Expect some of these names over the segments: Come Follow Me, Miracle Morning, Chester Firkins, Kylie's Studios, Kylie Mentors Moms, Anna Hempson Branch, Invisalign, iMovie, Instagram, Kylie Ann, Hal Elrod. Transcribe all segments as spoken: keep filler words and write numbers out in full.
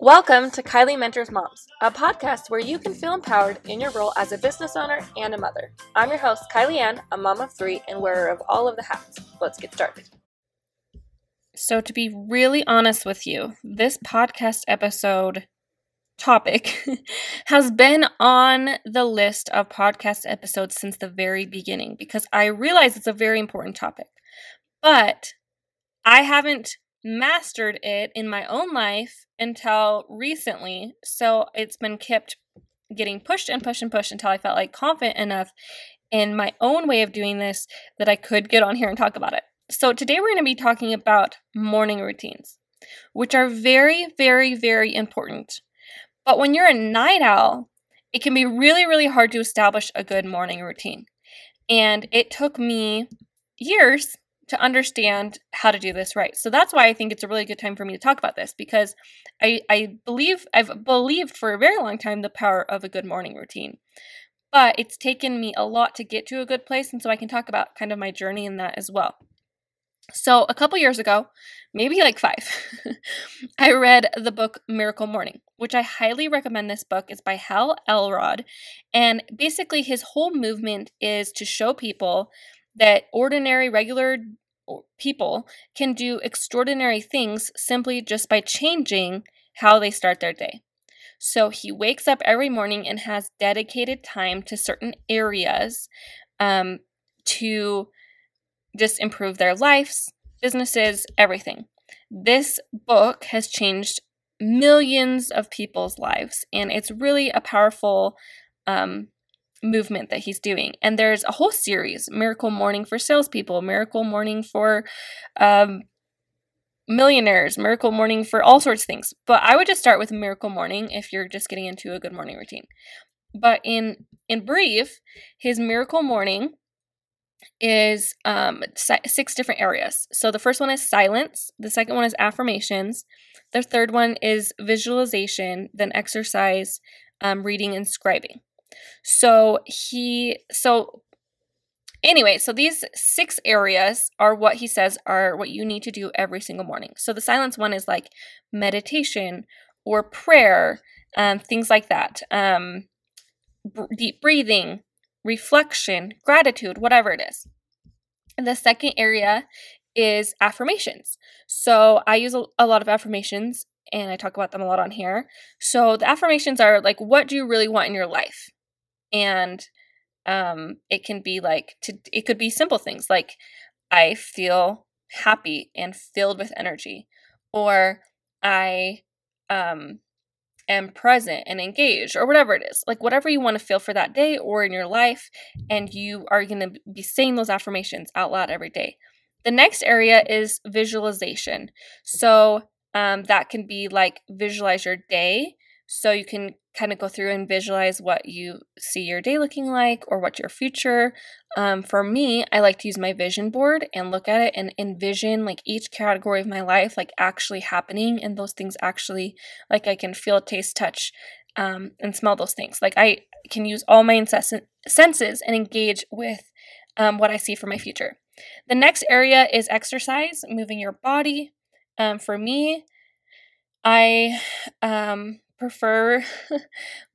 Welcome to Kylie Mentors Moms, a podcast where you can feel empowered in your role as a business owner and a mother. I'm your host, Kylie Ann, a mom of three and wearer of all of the hats. Let's get started. So to be really honest with you, this podcast episode topic has been on the list of podcast episodes since the very beginning because I realize it's a very important topic, but I haven't mastered it in my own life until recently. So it's been kept getting pushed and pushed and pushed until I felt like confident enough in my own way of doing this that I could get on here and talk about it. So today we're going to be talking about morning routines, which are very, very, very important. But when you're a night owl, it can be really, really hard to establish a good morning routine. And it took me years to understand how to do this right. So that's why I think it's a really good time for me to talk about this, because I, I believe, I've believed for a very long time the power of a good morning routine. But it's taken me a lot to get to a good place, and so I can talk about kind of my journey in that as well. So a couple years ago, maybe like five, I read the book Miracle Morning, which I highly recommend. This book is by Hal Elrod, and basically his whole movement is to show people that ordinary, regular people can do extraordinary things simply just by changing how they start their day. So he wakes up every morning and has dedicated time to certain areas um, to just improve their lives, businesses, everything. This book has changed millions of people's lives, and it's really a powerful um movement that he's doing. And there's a whole series, Miracle Morning for salespeople, Miracle Morning for um, millionaires, Miracle Morning for all sorts of things. But I would just start with Miracle Morning if you're just getting into a good morning routine. But in, in brief, his Miracle Morning is um, si- six different areas. So the first one is silence. The second one is affirmations. The third one is visualization, then exercise, um, reading, and scribing. So he, so anyway, so these six areas are what he says are what you need to do every single morning. So the silence one is like meditation or prayer, um, things like that, um, b- deep breathing, reflection, gratitude, whatever it is. And the second area is affirmations. So I use a, a lot of affirmations, and I talk about them a lot on here. So the affirmations are like, what do you really want in your life? And um, it can be like, to, it could be simple things like, I feel happy and filled with energy, or I um, am present and engaged, or whatever it is. Like whatever you want to feel for that day or in your life, and you are going to be saying those affirmations out loud every day. The next area is visualization. So Um, that can be like visualize your day. So you can kind of go through and visualize what you see your day looking like or what your future. Um, for me, I like to use my vision board and look at it and envision like each category of my life like actually happening, and those things actually, like I can feel, taste, touch, um, and smell those things. Like I can use all my senses and engage with um, what I see for my future. The next area is exercise, moving your body. Um, for me, I um, prefer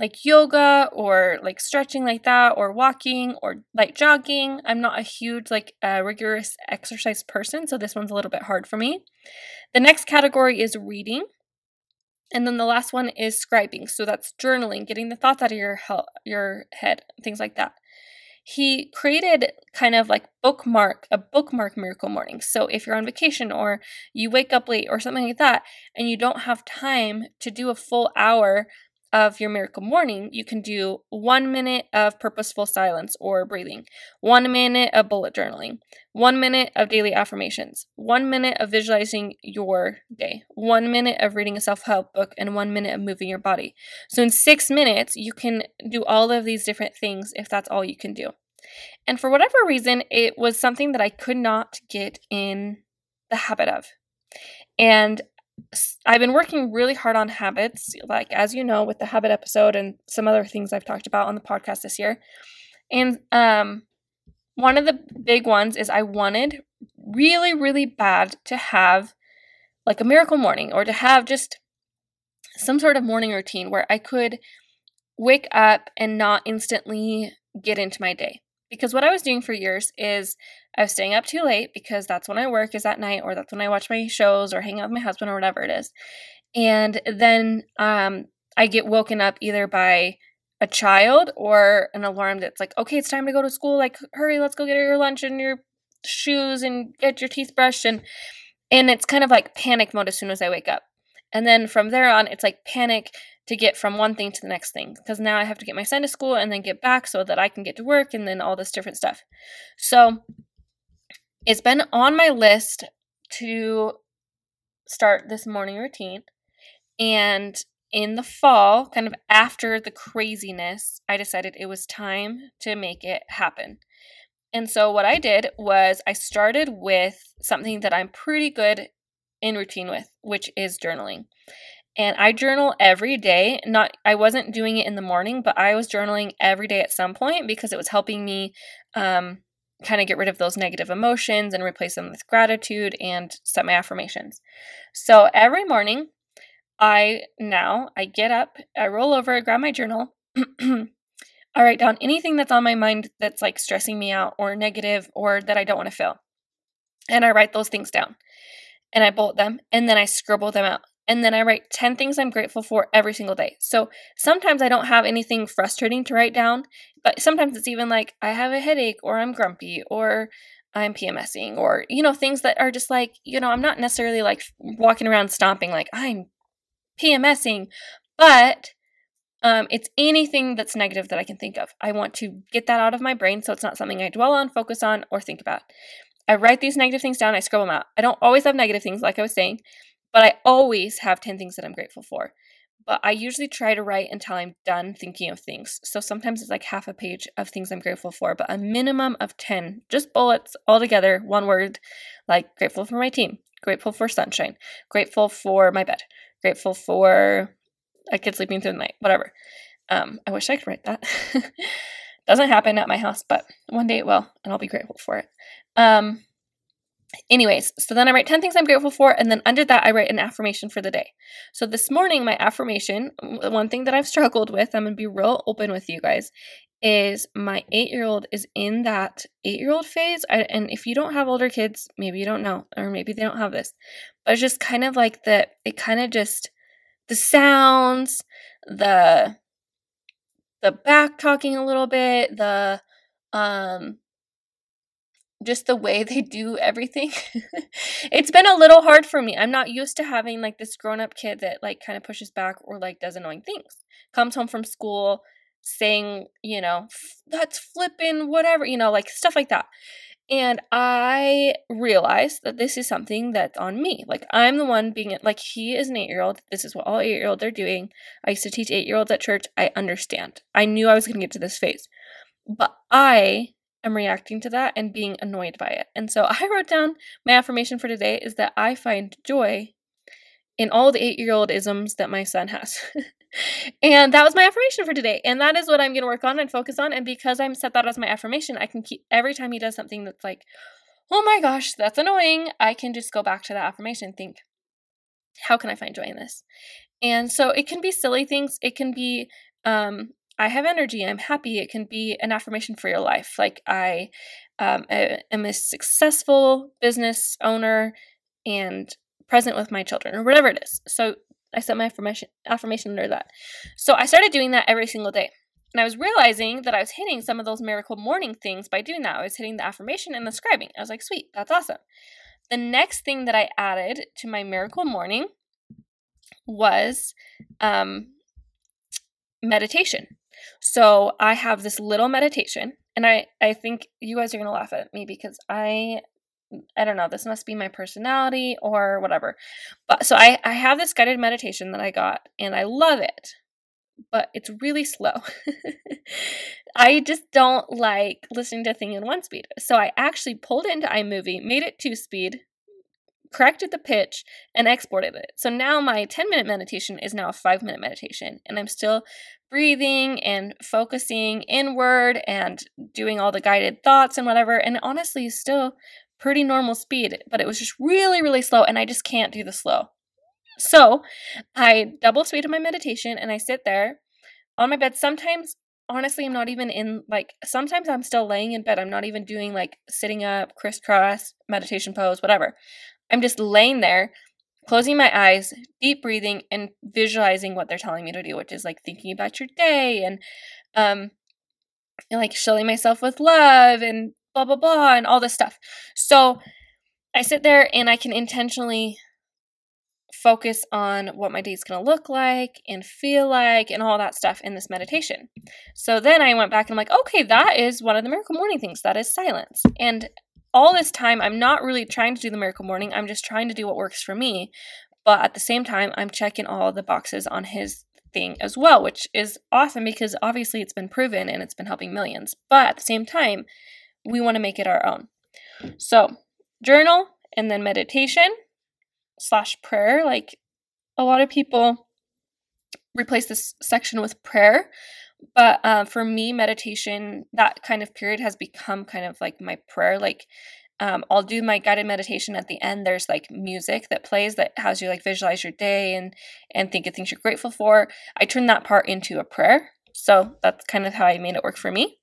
like yoga or like stretching like that, or walking or like jogging. I'm not a huge like uh, rigorous exercise person, so this one's a little bit hard for me. The next category is reading. And then the last one is scribing. So that's journaling, getting the thoughts out of your, he- your head, things like that. He created kind of like bookmark, a bookmark Miracle Morning. So if you're on vacation or you wake up late or something like that, and you don't have time to do a full hour of your Miracle Morning, you can do one minute of purposeful silence or breathing, one minute of bullet journaling, one minute of daily affirmations, one minute of visualizing your day, one minute of reading a self-help book, and one minute of moving your body. So in six minutes, you can do all of these different things if that's all you can do. And for whatever reason, it was something that I could not get in the habit of. And I've been working really hard on habits, like as you know, with the habit episode and some other things I've talked about on the podcast this year. And um, one of the big ones is I wanted really, really bad to have like a Miracle Morning, or to have just some sort of morning routine where I could wake up and not instantly get into my day. Because what I was doing for years is I was staying up too late because that's when I work is at night, or that's when I watch my shows or hang out with my husband or whatever it is. And then um, I get woken up either by a child or an alarm that's like, okay, it's time to go to school. Like, hurry, let's go get your lunch and your shoes and get your teeth brushed. And, and it's kind of like panic mode as soon as I wake up. And then from there on, it's like panic to get from one thing to the next thing, because now I have to get my son to school and then get back so that I can get to work and then all this different stuff. So it's been on my list to start this morning routine. And in the fall, kind of after the craziness, I decided it was time to make it happen. And so what I did was I started with something that I'm pretty good in routine with, which is journaling. And I journal every day. Not, I wasn't doing it in the morning, but I was journaling every day at some point because it was helping me um, kind of get rid of those negative emotions and replace them with gratitude and set my affirmations. So every morning, I now I get up, I roll over, I grab my journal, I write down anything that's on my mind that's like stressing me out or negative or that I don't want to feel, and I write those things down, and I bolt them, and then I scribble them out. And then I write ten things I'm grateful for every single day. So sometimes I don't have anything frustrating to write down, but sometimes it's even like I have a headache or I'm grumpy or I'm PMSing or, you know, things that are just like, you know, I'm not necessarily like walking around stomping like I'm PMSing, but um, it's anything that's negative that I can think of. I want to get that out of my brain so it's not something I dwell on, focus on, or think about. I write these negative things down. I scribble them out. I don't always have negative things like I was saying, but I always have ten things that I'm grateful for. But I usually try to write until I'm done thinking of things. So sometimes it's like half a page of things I'm grateful for, but a minimum of ten, just bullets all together, one word, like grateful for my team, grateful for sunshine, grateful for my bed, grateful for a kid sleeping through the night, whatever. Um, I wish I could write that. Doesn't happen at my house, but one day it will, and I'll be grateful for it. Um, Anyways, so then I write ten things I'm grateful for, and then under that I write an affirmation for the day. So this morning, my affirmation, one thing that I've struggled with, I'm going to be real open with you guys, is my eight-year-old is in that eight-year-old phase. I, and if you don't have older kids, maybe you don't know, or maybe they don't have this. But it's just kind of like the, it kind of just, the sounds, the, the back talking a little bit, the, um... just the way they do everything. It's been a little hard for me. I'm not used to having like this grown-up kid that like kind of pushes back or like does annoying things. Comes home from school saying, you know, that's flipping, whatever, you know, like stuff like that. And I realized that this is something that's on me. Like I'm the one being, like he is an eight-year-old. This is what all eight-year-olds are doing. I used to teach eight-year-olds at church. I understand. I knew I was going to get to this phase. But I... I'm reacting to that and being annoyed by it. And so I wrote down my affirmation for today is that I find joy in all the eight-year-old isms that my son has. And that was my affirmation for today. And that is what I'm going to work on and focus on. And because I'm set that as my affirmation, I can keep every time he does something that's like, oh my gosh, that's annoying. I can just go back to that affirmation and think, how can I find joy in this? And so it can be silly things. It can be, um, I have energy, I'm happy. It can be an affirmation for your life. Like I, um, I am a successful business owner and present with my children or whatever it is. So I set my affirmation, affirmation under that. So I started doing that every single day. And I was realizing that I was hitting some of those Miracle Morning things by doing that. I was hitting the affirmation and the scribing. I was like, sweet, that's awesome. The next thing that I added to my Miracle Morning was um, meditation. So I have this little meditation, and I, I think you guys are going to laugh at me because I, I don't know, this must be my personality or whatever. But so I, I have this guided meditation that I got, and I love it, but it's really slow. I just don't like listening to a thing in one speed. So I actually pulled it into iMovie, made it two speed, corrected the pitch, and exported it. So now my ten-minute meditation is now a five-minute meditation, and I'm still breathing and focusing inward and doing all the guided thoughts and whatever, and honestly, still pretty normal speed, but it was just really, really slow, and I just can't do the slow. So I double tweeted my meditation and I sit there on my bed. Sometimes, honestly, I'm not even in like, sometimes I'm still laying in bed. I'm not even doing like sitting up, crisscross, meditation pose, whatever. I'm just laying there, closing my eyes, deep breathing, and visualizing what they're telling me to do, which is like thinking about your day and, um, and like showing myself with love and blah, blah, blah, and all this stuff. So I sit there and I can intentionally focus on what my day is going to look like and feel like and all that stuff in this meditation. So then I went back and I'm like, okay, that is one of the Miracle Morning things. That is silence. And all this time, I'm not really trying to do the Miracle Morning. I'm just trying to do what works for me. But at the same time, I'm checking all the boxes on his thing as well, which is awesome because obviously it's been proven and it's been helping millions. But at the same time, we want to make it our own. So journal and then meditation slash prayer. Like a lot of people replace this section with prayer, but uh, for me, meditation, that kind of period has become kind of like my prayer. Like um, I'll do my guided meditation at the end. There's like music that plays that has you like visualize your day and, and think of things you're grateful for. I turn that part into a prayer. So that's kind of how I made it work for me.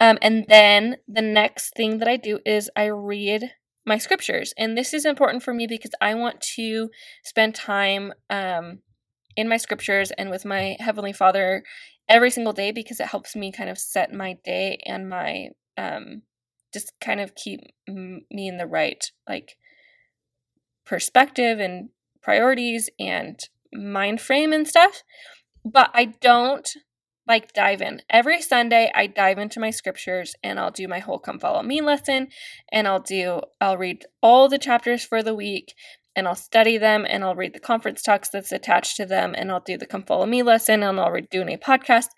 Um, and then the next thing that I do is I read my scriptures. And this is important for me because I want to spend time um, in my scriptures and with my Heavenly Father every single day because it helps me kind of set my day and my, um, just kind of keep m- me in the right, like, perspective and priorities and mind frame and stuff. But I don't like dive in. Every Sunday I dive into my scriptures and I'll do my whole Come Follow Me lesson and I'll do, I'll read all the chapters for the week and I'll study them and I'll read the conference talks that's attached to them and I'll do the Come Follow Me lesson and I'll do a podcast.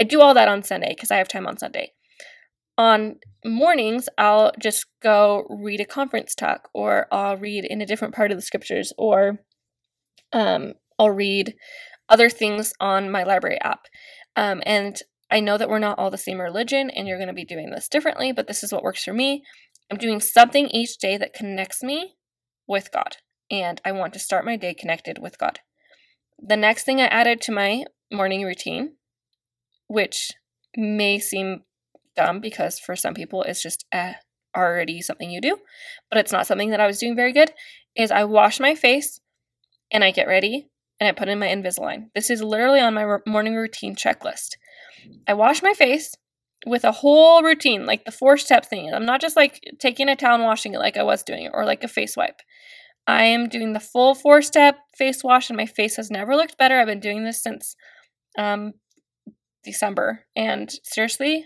I do all that on Sunday because I have time on Sunday. On mornings, I'll just go read a conference talk or I'll read in a different part of the scriptures or um, I'll read other things on my library app. Um, and I know that we're not all the same religion and you're going to be doing this differently, but this is what works for me. I'm doing something each day that connects me with God. And I want to start my day connected with God. The next thing I added to my morning routine, which may seem dumb because for some people it's just eh, already something you do, but it's not something that I was doing very good, is I wash my face and I get ready. And I put in my Invisalign. This is literally on my morning routine checklist. I wash my face with a whole routine, like the four-step thing. I'm not just like taking a towel and washing it like I was doing it or like a face wipe. I am doing the full four-step face wash and my face has never looked better. I've been doing this since um, December. And seriously,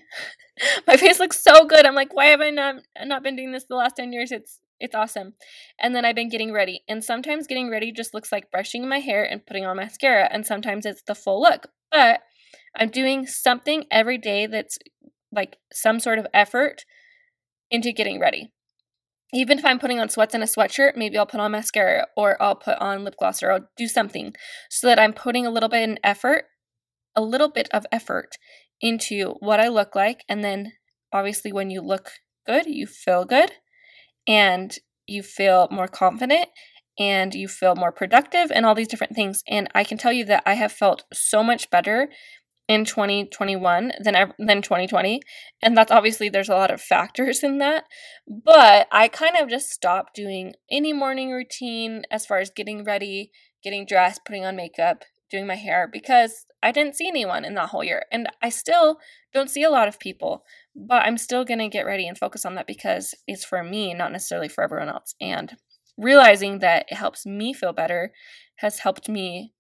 my face looks so good. I'm like, why have I not, not been doing this the last ten years? It's It's awesome. And then I've been getting ready. And sometimes getting ready just looks like brushing my hair and putting on mascara. And sometimes it's the full look. But I'm doing something every day that's like some sort of effort into getting ready. Even if I'm putting on sweats and a sweatshirt, maybe I'll put on mascara or I'll put on lip gloss or I'll do something so that I'm putting a little bit of effort, a little bit of effort into what I look like. And then obviously when you look good, you feel good. And you feel more confident and you feel more productive and all these different things. And I can tell you that I have felt so much better in twenty twenty-one than ever, than twenty twenty. And that's obviously there's a lot of factors in that. But I kind of just stopped doing any morning routine as far as getting ready, getting dressed, putting on makeup, doing my hair because I didn't see anyone in that whole year. And I still don't see a lot of people, but I'm still going to get ready and focus on that because it's for me, not necessarily for everyone else. And realizing that it helps me feel better has helped me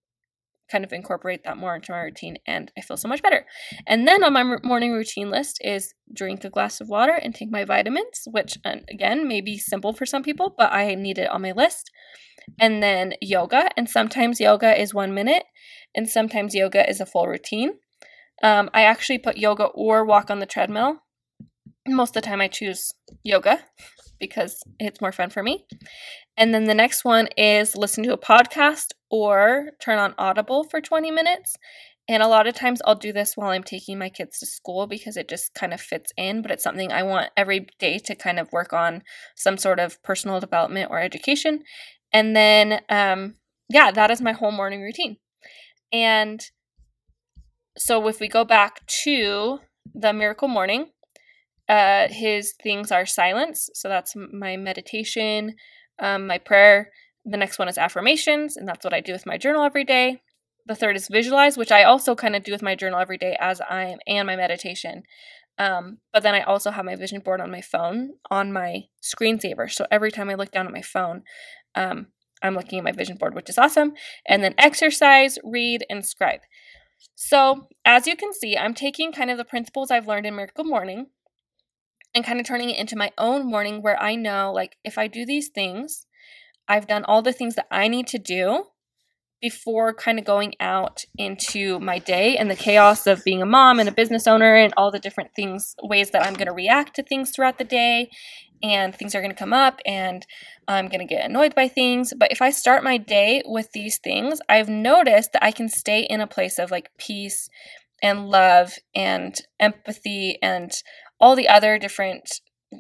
kind of incorporate that more into my routine. And I feel so much better. And then on my morning routine list is drink a glass of water and take my vitamins, which again, may be simple for some people, but I need it on my list. And then yoga. And sometimes yoga is one minute. And sometimes yoga is a full routine. Um, I actually put yoga or walk on the treadmill. Most of the time I choose yoga because it's more fun for me. And then the next one is listen to a podcast or turn on Audible for twenty minutes. And a lot of times I'll do this while I'm taking my kids to school because it just kind of fits in. But it's something I want every day to kind of work on some sort of personal development or education. And then um, yeah, that is my whole morning routine. And so if we go back to the Miracle Morning, uh, his things are silence. So that's my meditation, um, my prayer. The next one is affirmations, and that's what I do with my journal every day. The third is visualize, which I also kind of do with my journal every day as I am, and my meditation. Um, but then I also have my vision board on my phone on my screensaver. So every time I look down at my phone, um, I'm looking at my vision board, which is awesome. And then exercise, read, and scribe. So as you can see, I'm taking kind of the principles I've learned in Miracle Morning and kind of turning it into my own morning, where I know, like, if I do these things, I've done all the things that I need to do before kind of going out into my day and the chaos of being a mom and a business owner and all the different things, ways that I'm going to react to things throughout the day, and things are going to come up and I'm going to get annoyed by things. But if I start my day with these things, I've noticed that I can stay in a place of like peace and love and empathy and all the other different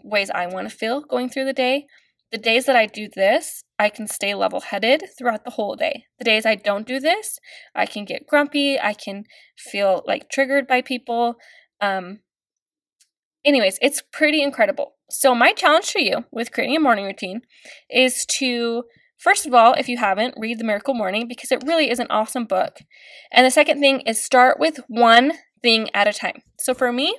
ways I want to feel going through the day. The days that I do this, I can stay level-headed throughout the whole day. The days I don't do this, I can get grumpy. I can feel like triggered by people. Um, anyways, it's pretty incredible. So my challenge to you with creating a morning routine is to, first of all, if you haven't, read The Miracle Morning, because it really is an awesome book. And the second thing is start with one thing at a time. So for me,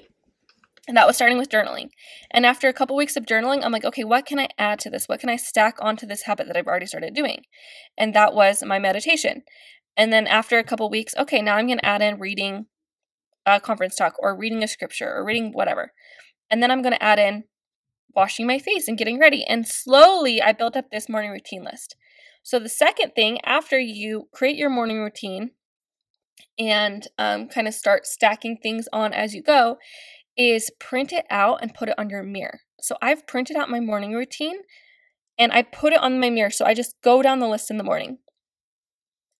and that was starting with journaling. And after a couple weeks of journaling, I'm like, okay, what can I add to this? What can I stack onto this habit that I've already started doing? And that was my meditation. And then after a couple weeks, okay, now I'm going to add in reading a conference talk or reading a scripture or reading whatever. And then I'm going to add in washing my face and getting ready. And slowly I built up this morning routine list. So the second thing, after you create your morning routine and um, kind of start stacking things on as you go, is print it out and put it on your mirror. So I've printed out my morning routine and I put it on my mirror. So I just go down the list in the morning.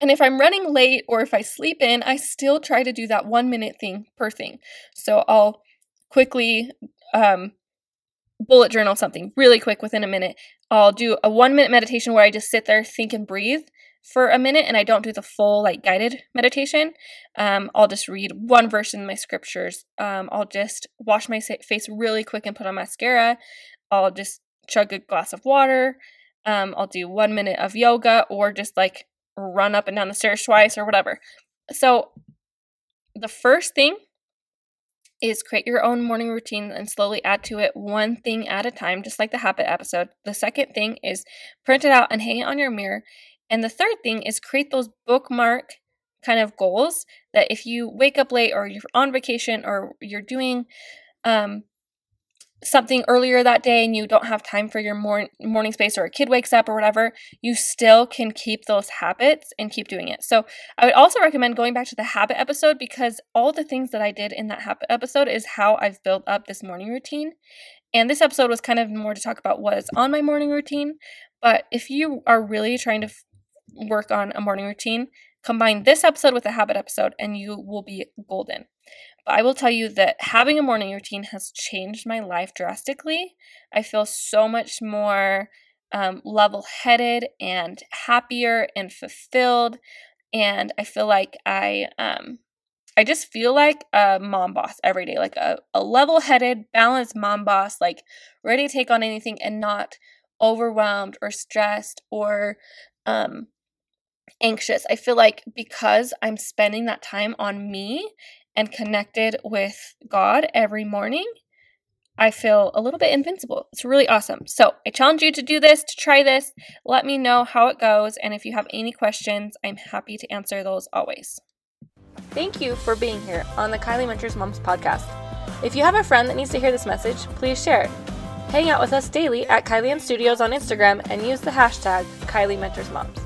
And if I'm running late or if I sleep in, I still try to do that one minute thing per thing. So I'll quickly um, bullet journal something really quick within a minute. I'll do a one minute meditation where I just sit there, think and breathe for a minute, and I don't do the full like guided meditation. Um, I'll just read one verse in my scriptures. Um, I'll just wash my face really quick and put on mascara. I'll just chug a glass of water. Um, I'll do one minute of yoga or just like run up and down the stairs twice or whatever. So the first thing is create your own morning routine and slowly add to it one thing at a time, just like the habit episode. The second thing is print it out and hang it on your mirror. And the third thing is create those bookmark kind of goals that if you wake up late or you're on vacation or you're doing um, something earlier that day and you don't have time for your mor- morning space, or a kid wakes up or whatever, you still can keep those habits and keep doing it. So I would also recommend going back to the habit episode, because all the things that I did in that habit episode is how I've built up this morning routine. And this episode was kind of more to talk about what is on my morning routine. But if you are really trying to f- work on a morning routine, combine this episode with a habit episode and you will be golden. But I will tell you that having a morning routine has changed my life drastically. I feel so much more um, level-headed and happier and fulfilled. And I feel like I, um, I just feel like a mom boss every day, like a, a level-headed, balanced mom boss, like ready to take on anything and not overwhelmed or stressed or um, anxious. I feel like because I'm spending that time on me and connected with God every morning, I feel a little bit invincible. It's really awesome. So I challenge you to do this, to try this. Let me know how it goes. And if you have any questions, I'm happy to answer those always. Thank you for being here on the Kylie Mentors Moms podcast. If you have a friend that needs to hear this message, please share it. Hang out with us daily at Kylie's Studios on Instagram and use the hashtag Kylie Mentors Moms.